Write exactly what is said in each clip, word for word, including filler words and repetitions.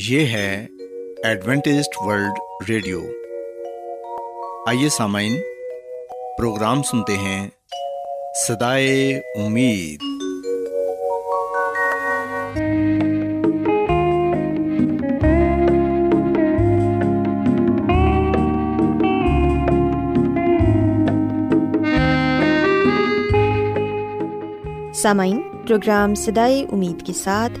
یہ ہے Adventist World radio. آئیے سامعین، پروگرام سنتے ہیں صدائے امید۔ سامعین، پروگرام صدائے امید کے ساتھ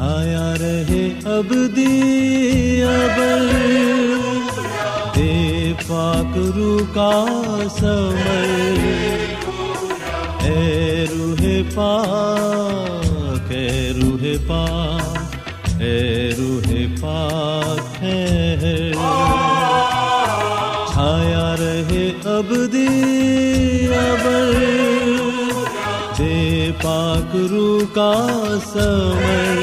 آیا رہے ابدی ابد دے پاک رو کا ثمر، اے روح پاک، اے روح پاک، اے روح پاک ہے۔ آیا رہے ابدی ابد دے پاک روح کا ثمر،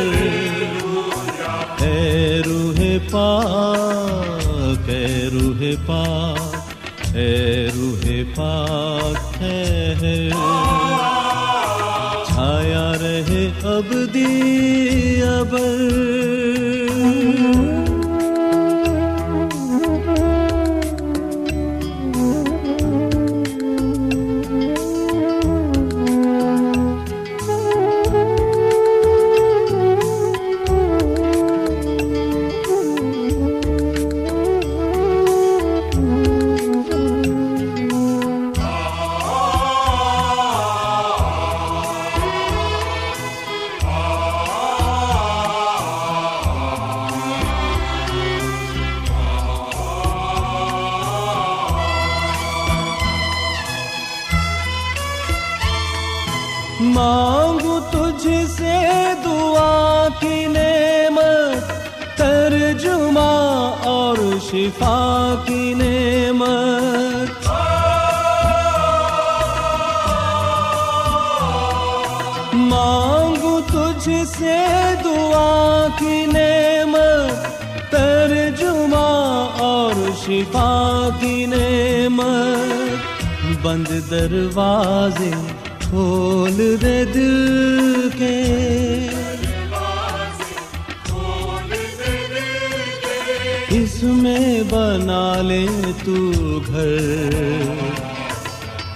اے روح پاک، اے روح پاک، اے روح پاک ہے۔ چھایا رہے ابدی ابد۔ مانگوں تجھ سے دعا کی نعمت، ترجمہ اور شفا کی نعمت، مانگوں تجھ سے دعا کی نعمت، ترجمہ اور شفا کی نعمت، بند دروازے کھول دے دل کے، اس میں بنا لے تو گھر،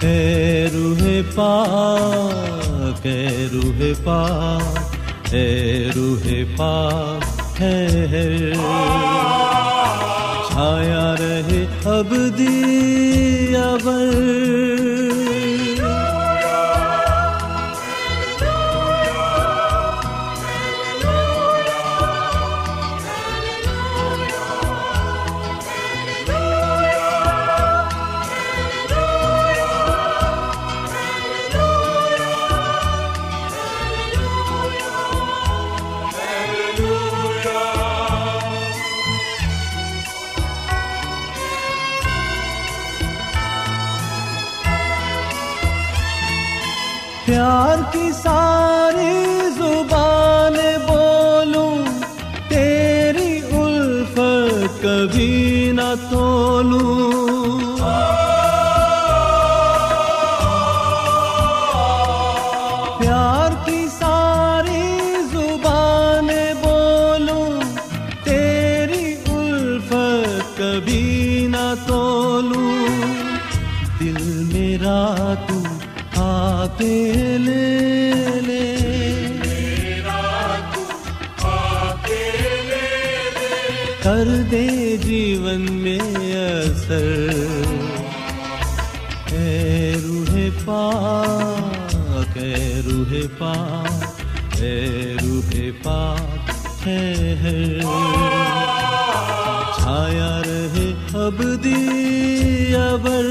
اے روح پاک، اے روح پاک، اے روح پاک ہے۔ چھایا رہے ابدی ابد۔ پیار کی ساری زبان بولوں، تیری الفت کبھی نہ تولوں، پیار کی ساری زبان بولوں، تیری الفت کبھی نہ تولوں، دل میرا تو آتے لے لے، کر دے جیون میں میسر اے روح پاک اے روح پاک اے روح پاک ہے چھایا رہے ابدی ابر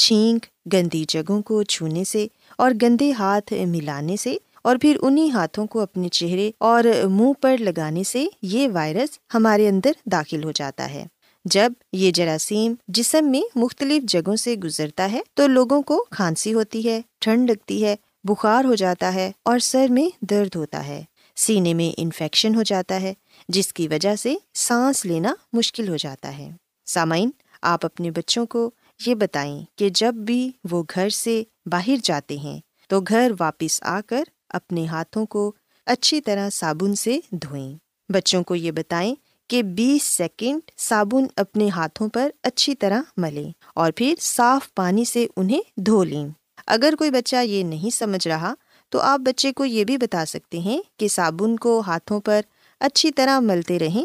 چھینک، گندی جگہوں کو چھونے سے اور گندے ہاتھ ملانے سے اور پھر انہی ہاتھوں کو اپنے چہرے اور منہ پر لگانے سے یہ وائرس ہمارے اندر داخل ہو جاتا ہے۔ جب یہ جراثیم جسم میں مختلف جگہوں سے گزرتا ہے تو لوگوں کو کھانسی ہوتی ہے، ٹھنڈ لگتی ہے، بخار ہو جاتا ہے اور سر میں درد ہوتا ہے، سینے میں انفیکشن ہو جاتا ہے جس کی وجہ سے سانس لینا مشکل ہو جاتا ہے۔ سامعین، آپ اپنے بچوں کو یہ بتائیں کہ جب بھی وہ گھر سے باہر جاتے ہیں تو گھر واپس آ کر اپنے ہاتھوں کو اچھی طرح صابن سے دھوئیں۔ بچوں کو یہ بتائیں کہ بیس سیکنڈ صابن اپنے ہاتھوں پر اچھی طرح ملیں اور پھر صاف پانی سے انہیں دھو لیں۔ اگر کوئی بچہ یہ نہیں سمجھ رہا تو آپ بچے کو یہ بھی بتا سکتے ہیں کہ صابن کو ہاتھوں پر اچھی طرح ملتے رہیں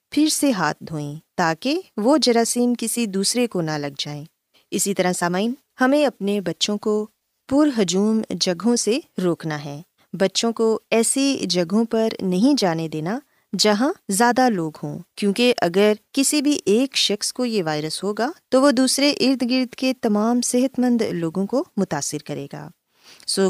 پھر سے ہاتھ دھوئیں تاکہ وہ جراثیم کسی دوسرے کو نہ لگ جائیں۔ اسی طرح سامعین، ہمیں اپنے بچوں کو پر ہجوم جگہوں سے روکنا ہے۔ بچوں کو ایسی جگہوں پر نہیں جانے دینا جہاں زیادہ لوگ ہوں، کیونکہ اگر کسی بھی ایک شخص کو یہ وائرس ہوگا تو وہ دوسرے ارد گرد کے تمام صحت مند لوگوں کو متاثر کرے گا۔ سو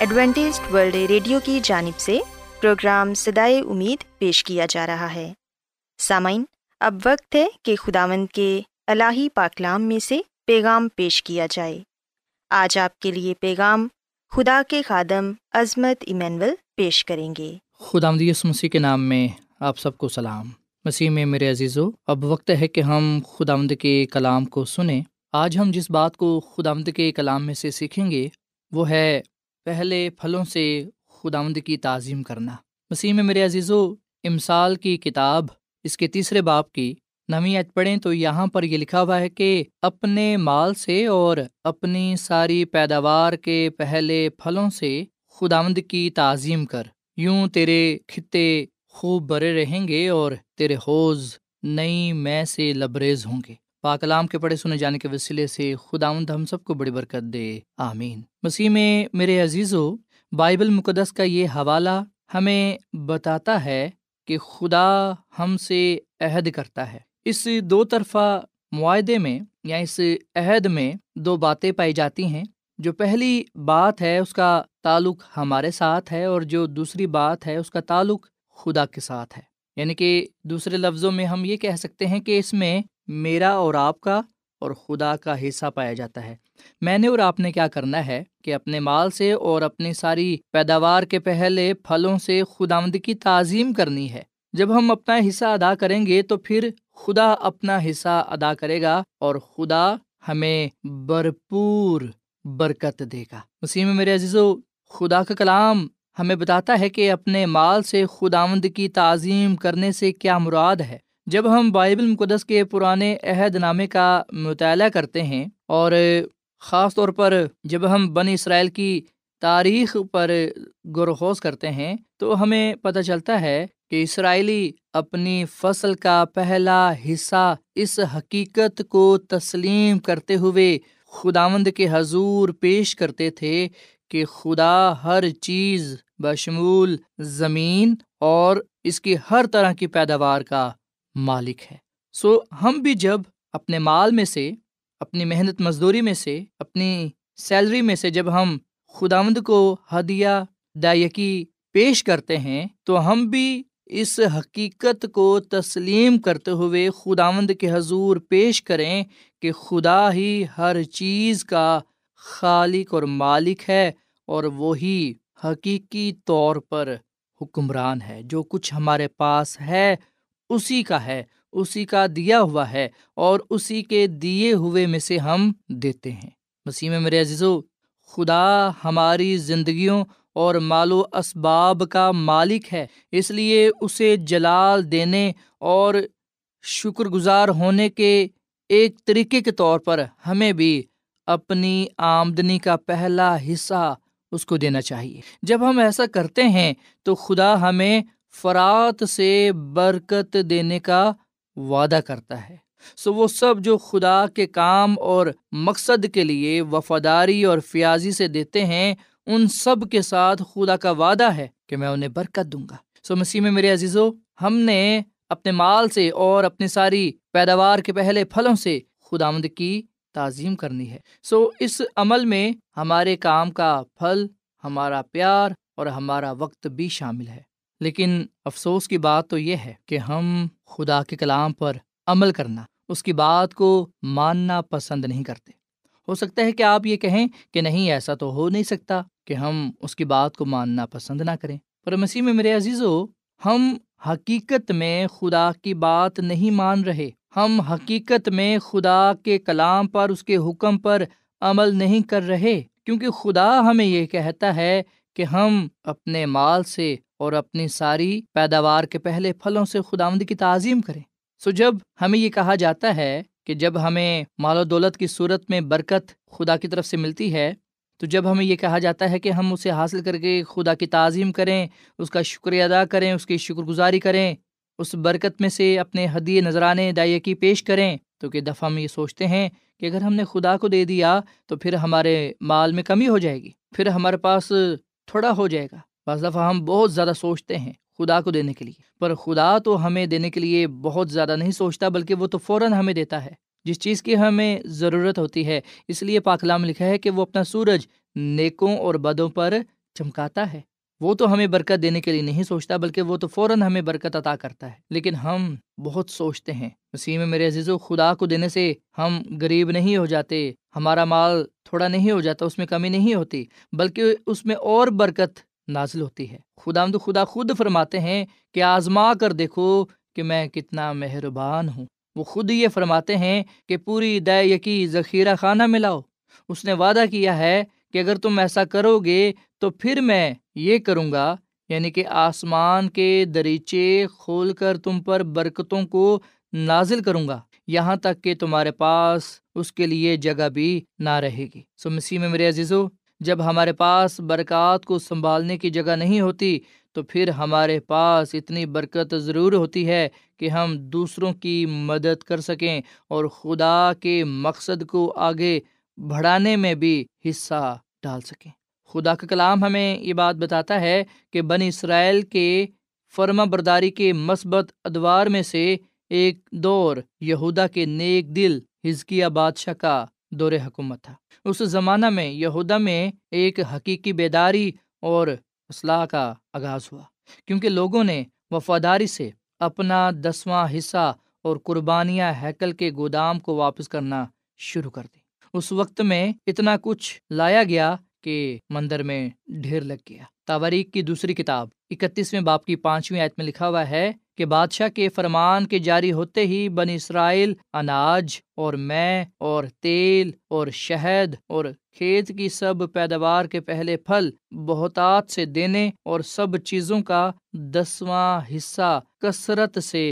ایڈوینٹسٹ ورلڈ ریڈیو کی جانب سے پروگرام صدائے امید پیش کیا جا رہا ہے۔ سامعین، اب وقت ہے کہ خداوند کے الہی پاکلام میں سے پیغام پیش کیا جائے۔ آج آپ کے لیے پیغام خدا کے خادم عظمت ایمینول پیش کریں گے۔ خداوند یسوع مسیح کے نام میں آپ سب کو سلام۔ مسیح میں میرے عزیزو، اب وقت ہے کہ ہم خداوند کے کلام کو سنیں۔ آج ہم جس بات کو خداوند کے کلام میں سے سیکھیں گے وہ ہے پہلے پھلوں سے خداوند کی تعظیم کرنا۔ مسیح میں میرے عزیزو، امثال کی کتاب اس کے تیسرے باب کی نویں آیت پڑھیں تو یہاں پر یہ لکھا ہوا ہے کہ اپنے مال سے اور اپنی ساری پیداوار کے پہلے پھلوں سے خداوند کی تعظیم کر، یوں تیرے کھتے خوب بھرے رہیں گے اور تیرے حوض نئی مے سے لبریز ہوں گے۔ پاک کلام کے پڑھے سنے جانے کے وسیلے سے خداوند ہم سب کو بڑی برکت دے، آمین۔ مسیح میں میرے عزیزو، بائبل مقدس کا یہ حوالہ ہمیں بتاتا ہے کہ خدا ہم سے عہد کرتا ہے۔ اس دو طرفہ معاہدے میں یا اس عہد میں دو باتیں پائی جاتی ہیں۔ جو پہلی بات ہے اس کا تعلق ہمارے ساتھ ہے، اور جو دوسری بات ہے اس کا تعلق خدا کے ساتھ ہے۔ یعنی کہ دوسرے لفظوں میں ہم یہ کہہ سکتے ہیں کہ اس میں میرا اور آپ کا اور خدا کا حصہ پایا جاتا ہے۔ میں نے اور آپ نے کیا کرنا ہے کہ اپنے مال سے اور اپنی ساری پیداوار کے پہلے پھلوں سے خداوند کی تعظیم کرنی ہے۔ جب ہم اپنا حصہ ادا کریں گے تو پھر خدا اپنا حصہ ادا کرے گا اور خدا ہمیں بھرپور برکت دے گا۔ مسیح میں میرے عزیزو، خدا کا کلام ہمیں بتاتا ہے کہ اپنے مال سے خداوند کی تعظیم کرنے سے کیا مراد ہے۔ جب ہم بائبل مقدس کے پرانے عہد نامے کا مطالعہ کرتے ہیں، اور خاص طور پر جب ہم بنی اسرائیل کی تاریخ پر غوروخوض کرتے ہیں، تو ہمیں پتہ چلتا ہے کہ اسرائیلی اپنی فصل کا پہلا حصہ اس حقیقت کو تسلیم کرتے ہوئے خداوند کے حضور پیش کرتے تھے کہ خدا ہر چیز بشمول زمین اور اس کی ہر طرح کی پیداوار کا مالک ہے۔ سو ہم بھی جب اپنے مال میں سے، اپنی محنت مزدوری میں سے، اپنی سیلری میں سے جب ہم خداوند کو ہدیہ دائیکی پیش کرتے ہیں، تو ہم بھی اس حقیقت کو تسلیم کرتے ہوئے خداوند کے حضور پیش کریں کہ خدا ہی ہر چیز کا خالق اور مالک ہے، اور وہی حقیقی طور پر حکمران ہے۔ جو کچھ ہمارے پاس ہے اسی کا ہے، اسی کا دیا ہوا ہے، اور اسی کے دیے ہوئے میں سے ہم دیتے ہیں۔ مسیح میں میرے عزیزو، خدا ہماری زندگیوں اور مال و اسباب کا مالک ہے، اس لیے اسے جلال دینے اور شکر گزار ہونے کے ایک طریقے کے طور پر ہمیں بھی اپنی آمدنی کا پہلا حصہ اس کو دینا چاہیے۔ جب ہم ایسا کرتے ہیں تو خدا ہمیں فرات سے برکت دینے کا وعدہ کرتا ہے۔ سو so, وہ سب جو خدا کے کام اور مقصد کے لیے وفاداری اور فیاضی سے دیتے ہیں، ان سب کے ساتھ خدا کا وعدہ ہے کہ میں انہیں برکت دوں گا۔ سو so, مسیح میں میرے عزیزو، ہم نے اپنے مال سے اور اپنی ساری پیداوار کے پہلے پھلوں سے خداوند کی تعظیم کرنی ہے۔ سو so, اس عمل میں ہمارے کام کا پھل، ہمارا پیار اور ہمارا وقت بھی شامل ہے۔ لیکن افسوس کی بات تو یہ ہے کہ ہم خدا کے کلام پر عمل کرنا، اس کی بات کو ماننا پسند نہیں کرتے۔ ہو سکتا ہے کہ آپ یہ کہیں کہ نہیں، ایسا تو ہو نہیں سکتا کہ ہم اس کی بات کو ماننا پسند نہ کریں، پر مسیح میں میرے عزیزو، ہم حقیقت میں خدا کی بات نہیں مان رہے۔ ہم حقیقت میں خدا کے کلام پر، اس کے حکم پر عمل نہیں کر رہے، کیونکہ خدا ہمیں یہ کہتا ہے کہ ہم اپنے مال سے اور اپنی ساری پیداوار کے پہلے پھلوں سے خداوند کی تعظیم کریں۔ سو جب ہمیں یہ کہا جاتا ہے کہ جب ہمیں مال و دولت کی صورت میں برکت خدا کی طرف سے ملتی ہے، تو جب ہمیں یہ کہا جاتا ہے کہ ہم اسے حاصل کر کے خدا کی تعظیم کریں، اس کا شکریہ ادا کریں، اس کی شکر گزاری کریں، اس برکت میں سے اپنے ہدیے نذرانے دائیکی پیش کریں، تو کہ دفعہ ہم یہ سوچتے ہیں کہ اگر ہم نے خدا کو دے دیا تو پھر ہمارے مال میں کمی ہو جائے گی، پھر ہمارے پاس تھوڑا ہو جائے گا۔ بعض دفعہ ہم بہت زیادہ سوچتے ہیں خدا کو دینے کے لیے، پر خدا تو ہمیں دینے کے لیے بہت زیادہ نہیں سوچتا، بلکہ وہ تو فوراً ہمیں دیتا ہے جس چیز کی ہمیں ضرورت ہوتی ہے۔ اس لیے پاک کلام میں لکھا ہے کہ وہ اپنا سورج نیکوں اور بدوں پر چمکاتا ہے۔ وہ تو ہمیں برکت دینے کے لیے نہیں سوچتا، بلکہ وہ تو فوراً ہمیں برکت عطا کرتا ہے، لیکن ہم بہت سوچتے ہیں۔ مسیح میں میرے عزیزو، خدا کو دینے سے ہم غریب نہیں ہو جاتے، ہمارا مال تھوڑا نہیں ہو جاتا، اس میں کمی نہیں ہوتی، بلکہ اس میں اور برکت نازل ہوتی ہے۔ خداوند خدا خود فرماتے ہیں کہ آزما کر دیکھو کہ میں کتنا مہربان ہوں۔ وہ خود یہ فرماتے ہیں کہ پوری دائیکی ذخیرہ خانہ میں لاؤ۔ اس نے وعدہ کیا ہے کہ اگر تم ایسا کرو گے تو پھر میں یہ کروں گا، یعنی کہ آسمان کے دریچے کھول کر تم پر برکتوں کو نازل کروں گا، یہاں تک کہ تمہارے پاس اس کے لیے جگہ بھی نہ رہے گی۔ سو مسیح میں میرے عزیزو، جب ہمارے پاس برکات کو سنبھالنے کی جگہ نہیں ہوتی تو پھر ہمارے پاس اتنی برکت ضرور ہوتی ہے کہ ہم دوسروں کی مدد کر سکیں اور خدا کے مقصد کو آگے بڑھانے میں بھی حصہ ڈال سکیں۔ خدا کا کلام ہمیں یہ بات بتاتا ہے کہ بنی اسرائیل کے فرما برداری کے مثبت ادوار میں سے ایک دور یہودا کے نیک دل حزقیہ بادشاہ کا دور حکومت تھا۔ اس زمانہ میں یہودا میں ایک حقیقی بیداری اور اصلاح کا آغاز ہوا، کیونکہ لوگوں نے وفاداری سے اپنا دسواں حصہ اور قربانیاں ہیکل کے گودام کو واپس کرنا شروع کر دی۔ اس وقت میں اتنا کچھ لایا گیا کہ مندر میں ڈھیر لگ گیا۔ تواریخ کی دوسری کتاب اکتیسویں باب کی پانچویں آیت میں لکھا ہوا ہے کہ بادشاہ کے فرمان کے جاری ہوتے ہی بنی اسرائیل اناج اور مے اور تیل اور شہد اور کھیت کی سب پیداوار کے پہلے پھل بہتات سے دینے اور سب چیزوں کا دسواں حصہ کثرت سے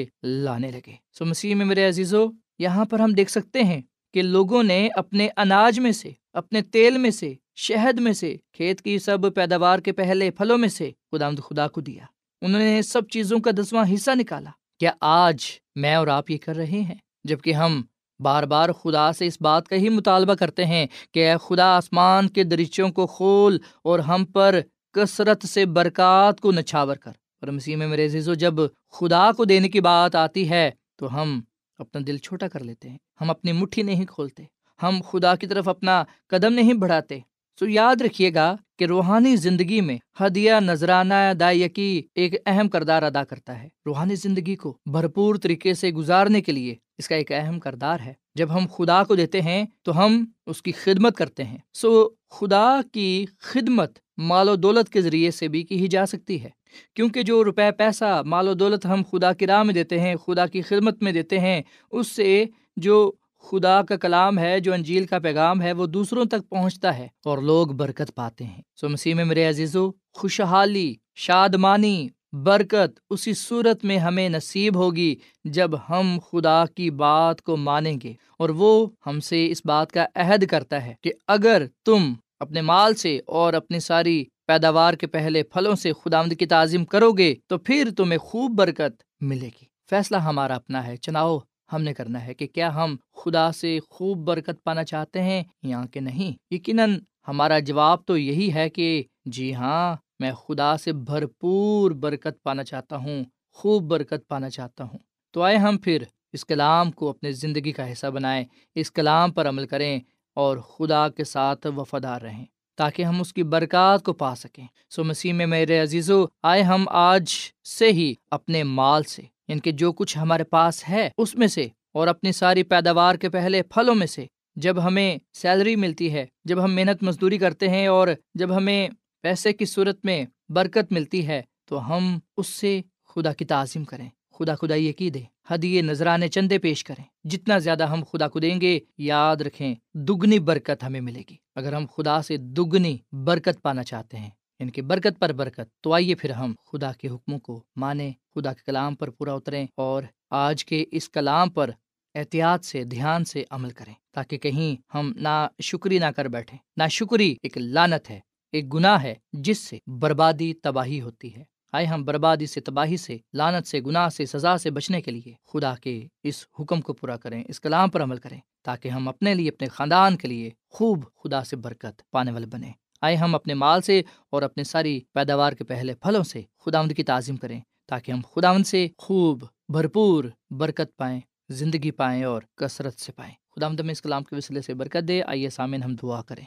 لانے لگے۔ سو مسیح میں میرے عزیزو، یہاں پر ہم دیکھ سکتے ہیں کہ لوگوں نے اپنے اناج میں سے، اپنے تیل میں سے، شہد میں سے، کھیت کی سب پیداوار کے پہلے پھلوں میں سے خداوند خدا کو دیا۔ انہوں نے سب چیزوں کا دسواں حصہ نکالا۔ کیا آج میں اور آپ یہ کر رہے ہیں؟ جبکہ ہم بار بار خدا سے اس بات کا ہی مطالبہ کرتے ہیں کہ اے خدا، آسمان کے دریچوں کو کھول اور ہم پر کثرت سے برکات کو نچھاور کر۔ اور مسیح میں میرے عزیزو، جب خدا کو دینے کی بات آتی ہے تو ہم اپنا دل چھوٹا کر لیتے ہیں، ہم اپنی مٹھی نہیں کھولتے، ہم خدا کی طرف اپنا قدم نہیں بڑھاتے۔ سو یاد رکھیے گا کہ روحانی زندگی میں ہدیہ نذرانہ دائیکی ایک اہم کردار ادا کرتا ہے۔ روحانی زندگی کو بھرپور طریقے سے گزارنے کے لیے اس کا ایک اہم کردار ہے۔ جب ہم خدا کو دیتے ہیں تو ہم اس کی خدمت کرتے ہیں۔ سو خدا کی خدمت مال و دولت کے ذریعے سے بھی کی ہی جا سکتی ہے، کیونکہ جو روپے پیسہ مال و دولت ہم خدا کی راہ میں دیتے ہیں، خدا کی خدمت میں دیتے ہیں، اس سے جو خدا کا کلام ہے، جو انجیل کا پیغام ہے، وہ دوسروں تک پہنچتا ہے اور لوگ برکت پاتے ہیں۔ سو مسیح میں میرے عزیزو، خوشحالی، شادمانی، برکت اسی صورت میں ہمیں نصیب ہوگی جب ہم خدا کی بات کو مانیں گے، اور وہ ہم سے اس بات کا عہد کرتا ہے کہ اگر تم اپنے مال سے اور اپنی ساری پیداوار کے پہلے پھلوں سے خداوند کی تعظیم کرو گے تو پھر تمہیں خوب برکت ملے گی۔ فیصلہ ہمارا اپنا ہے، چناؤ ہم نے کرنا ہے کہ کیا ہم خدا سے خوب برکت پانا چاہتے ہیں یا کہ نہیں۔ یقیناً ہمارا جواب تو یہی ہے کہ جی ہاں، میں خدا سے بھرپور برکت پانا چاہتا ہوں، خوب برکت پانا چاہتا ہوں۔ تو آئے ہم پھر اس کلام کو اپنے زندگی کا حصہ بنائیں، اس کلام پر عمل کریں اور خدا کے ساتھ وفادار رہیں تاکہ ہم اس کی برکات کو پا سکیں۔ سو مسیح میں میرے عزیزو، آئے ہم آج سے ہی اپنے مال سے، یعنی کہ جو کچھ ہمارے پاس ہے اس میں سے، اور اپنی ساری پیداوار کے پہلے پھلوں میں سے، جب ہمیں سیلری ملتی ہے، جب ہم محنت مزدوری کرتے ہیں اور جب ہمیں پیسے کی صورت میں برکت ملتی ہے، تو ہم اس سے خدا کی تعظیم کریں، خدا خدائی کی دیں، ہدیے نذرانے چندے پیش کریں۔ جتنا زیادہ ہم خدا کو دیں گے، یاد رکھیں دگنی برکت ہمیں ملے گی۔ اگر ہم خدا سے دگنی برکت پانا چاہتے ہیں، ان کی برکت پر برکت، تو آئیے پھر ہم خدا کے حکموں کو مانیں، خدا کے کلام پر پورا اتریں اور آج کے اس کلام پر احتیاط سے، دھیان سے عمل کریں تاکہ کہیں ہم ناشکری نہ کر بیٹھیں۔ ناشکری ایک لعنت ہے، ایک گناہ ہے جس سے بربادی، تباہی ہوتی ہے۔ آئے ہم بربادی سے، تباہی سے، لعنت سے، گناہ سے، سزا سے بچنے کے لیے خدا کے اس حکم کو پورا کریں، اس کلام پر عمل کریں تاکہ ہم اپنے لیے، اپنے خاندان کے لیے خوب خدا سے برکت پانے والے بنیں۔ آئے ہم اپنے مال سے اور اپنے ساری پیداوار کے پہلے پھلوں سے خداوند کی تعظیم کریں تاکہ ہم خداوند سے خوب بھرپور برکت پائیں، زندگی پائیں اور کثرت سے پائیں۔ خداوند ہمیں اس کلام کے وسیلے سے برکت دے۔ آئیے سامعین ہم دعا کریں۔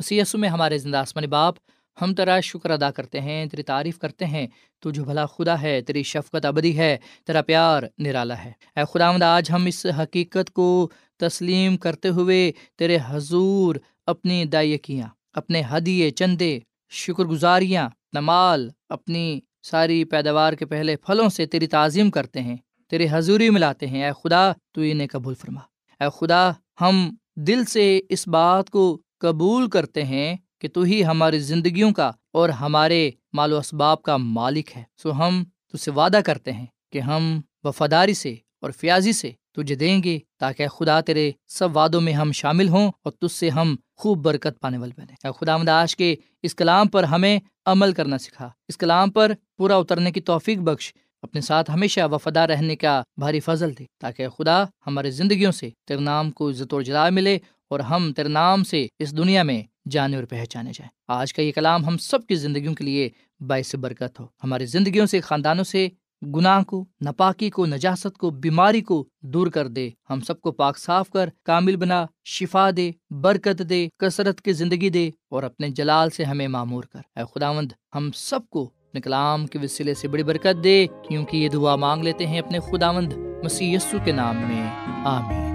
مسیح یسوع میں ہمارے زندہ آسمانی باپ، ہم تیرا شکر ادا کرتے ہیں، تیری تعریف کرتے ہیں، تو جو بھلا خدا ہے، تیری شفقت ابدی ہے، تیرا پیار نرالا ہے۔ اے خداوند، آج ہم اس حقیقت کو تسلیم کرتے ہوئے تیرے حضور اپنی دائیکیاں، اپنے ہدیے، چندے، شکر گزاریاں، نمال اپنی ساری پیداوار کے پہلے پھلوں سے تیری تعظیم کرتے ہیں، تیری حضوری میں لاتے ہیں۔ اے خدا تو انہیں قبول فرما۔ اے خدا ہم دل سے اس بات کو قبول کرتے ہیں کہ تو ہی ہماری زندگیوں کا اور ہمارے مال و اسباب کا مالک ہے، سو ہم تجھ سے وعدہ کرتے ہیں کہ ہم وفاداری سے اور فیاضی سے تجھے دیں گے، تاکہ اے خدا تیرے سب وعدوں میں ہم شامل ہوں اور تجھ سے ہم خوب برکت پانے والے بنیں۔ اے خداوند آج کے اس کلام پر ہمیں عمل کرنا سکھا، اس کلام پر پورا اترنے کی توفیق بخش، اپنے ساتھ ہمیشہ وفادار رہنے کا بھاری فضل دے، تاکہ اے خدا ہماری زندگیوں سے تیرے نام کو عزت اور جلال ملے اور ہم تیرے نام سے اس دنیا میں جانے اور پہچانے جائیں۔ آج کا یہ کلام ہم سب کی زندگیوں کے لیے باعث برکت ہو، ہماری زندگیوں سے، خاندانوں سے گناہ کو، ناپاکی کو، نجاست کو، بیماری کو دور کر دے۔ ہم سب کو پاک صاف کر، کامل بنا، شفا دے، برکت دے، کثرت کی زندگی دے اور اپنے جلال سے ہمیں معمور کر۔ اے خداوند ہم سب کو اپنے کلام کے وسیلے سے بڑی برکت دے، کیونکہ یہ دعا مانگ لیتے ہیں اپنے خداوند مسیح یسوع کے نام میں، آمین۔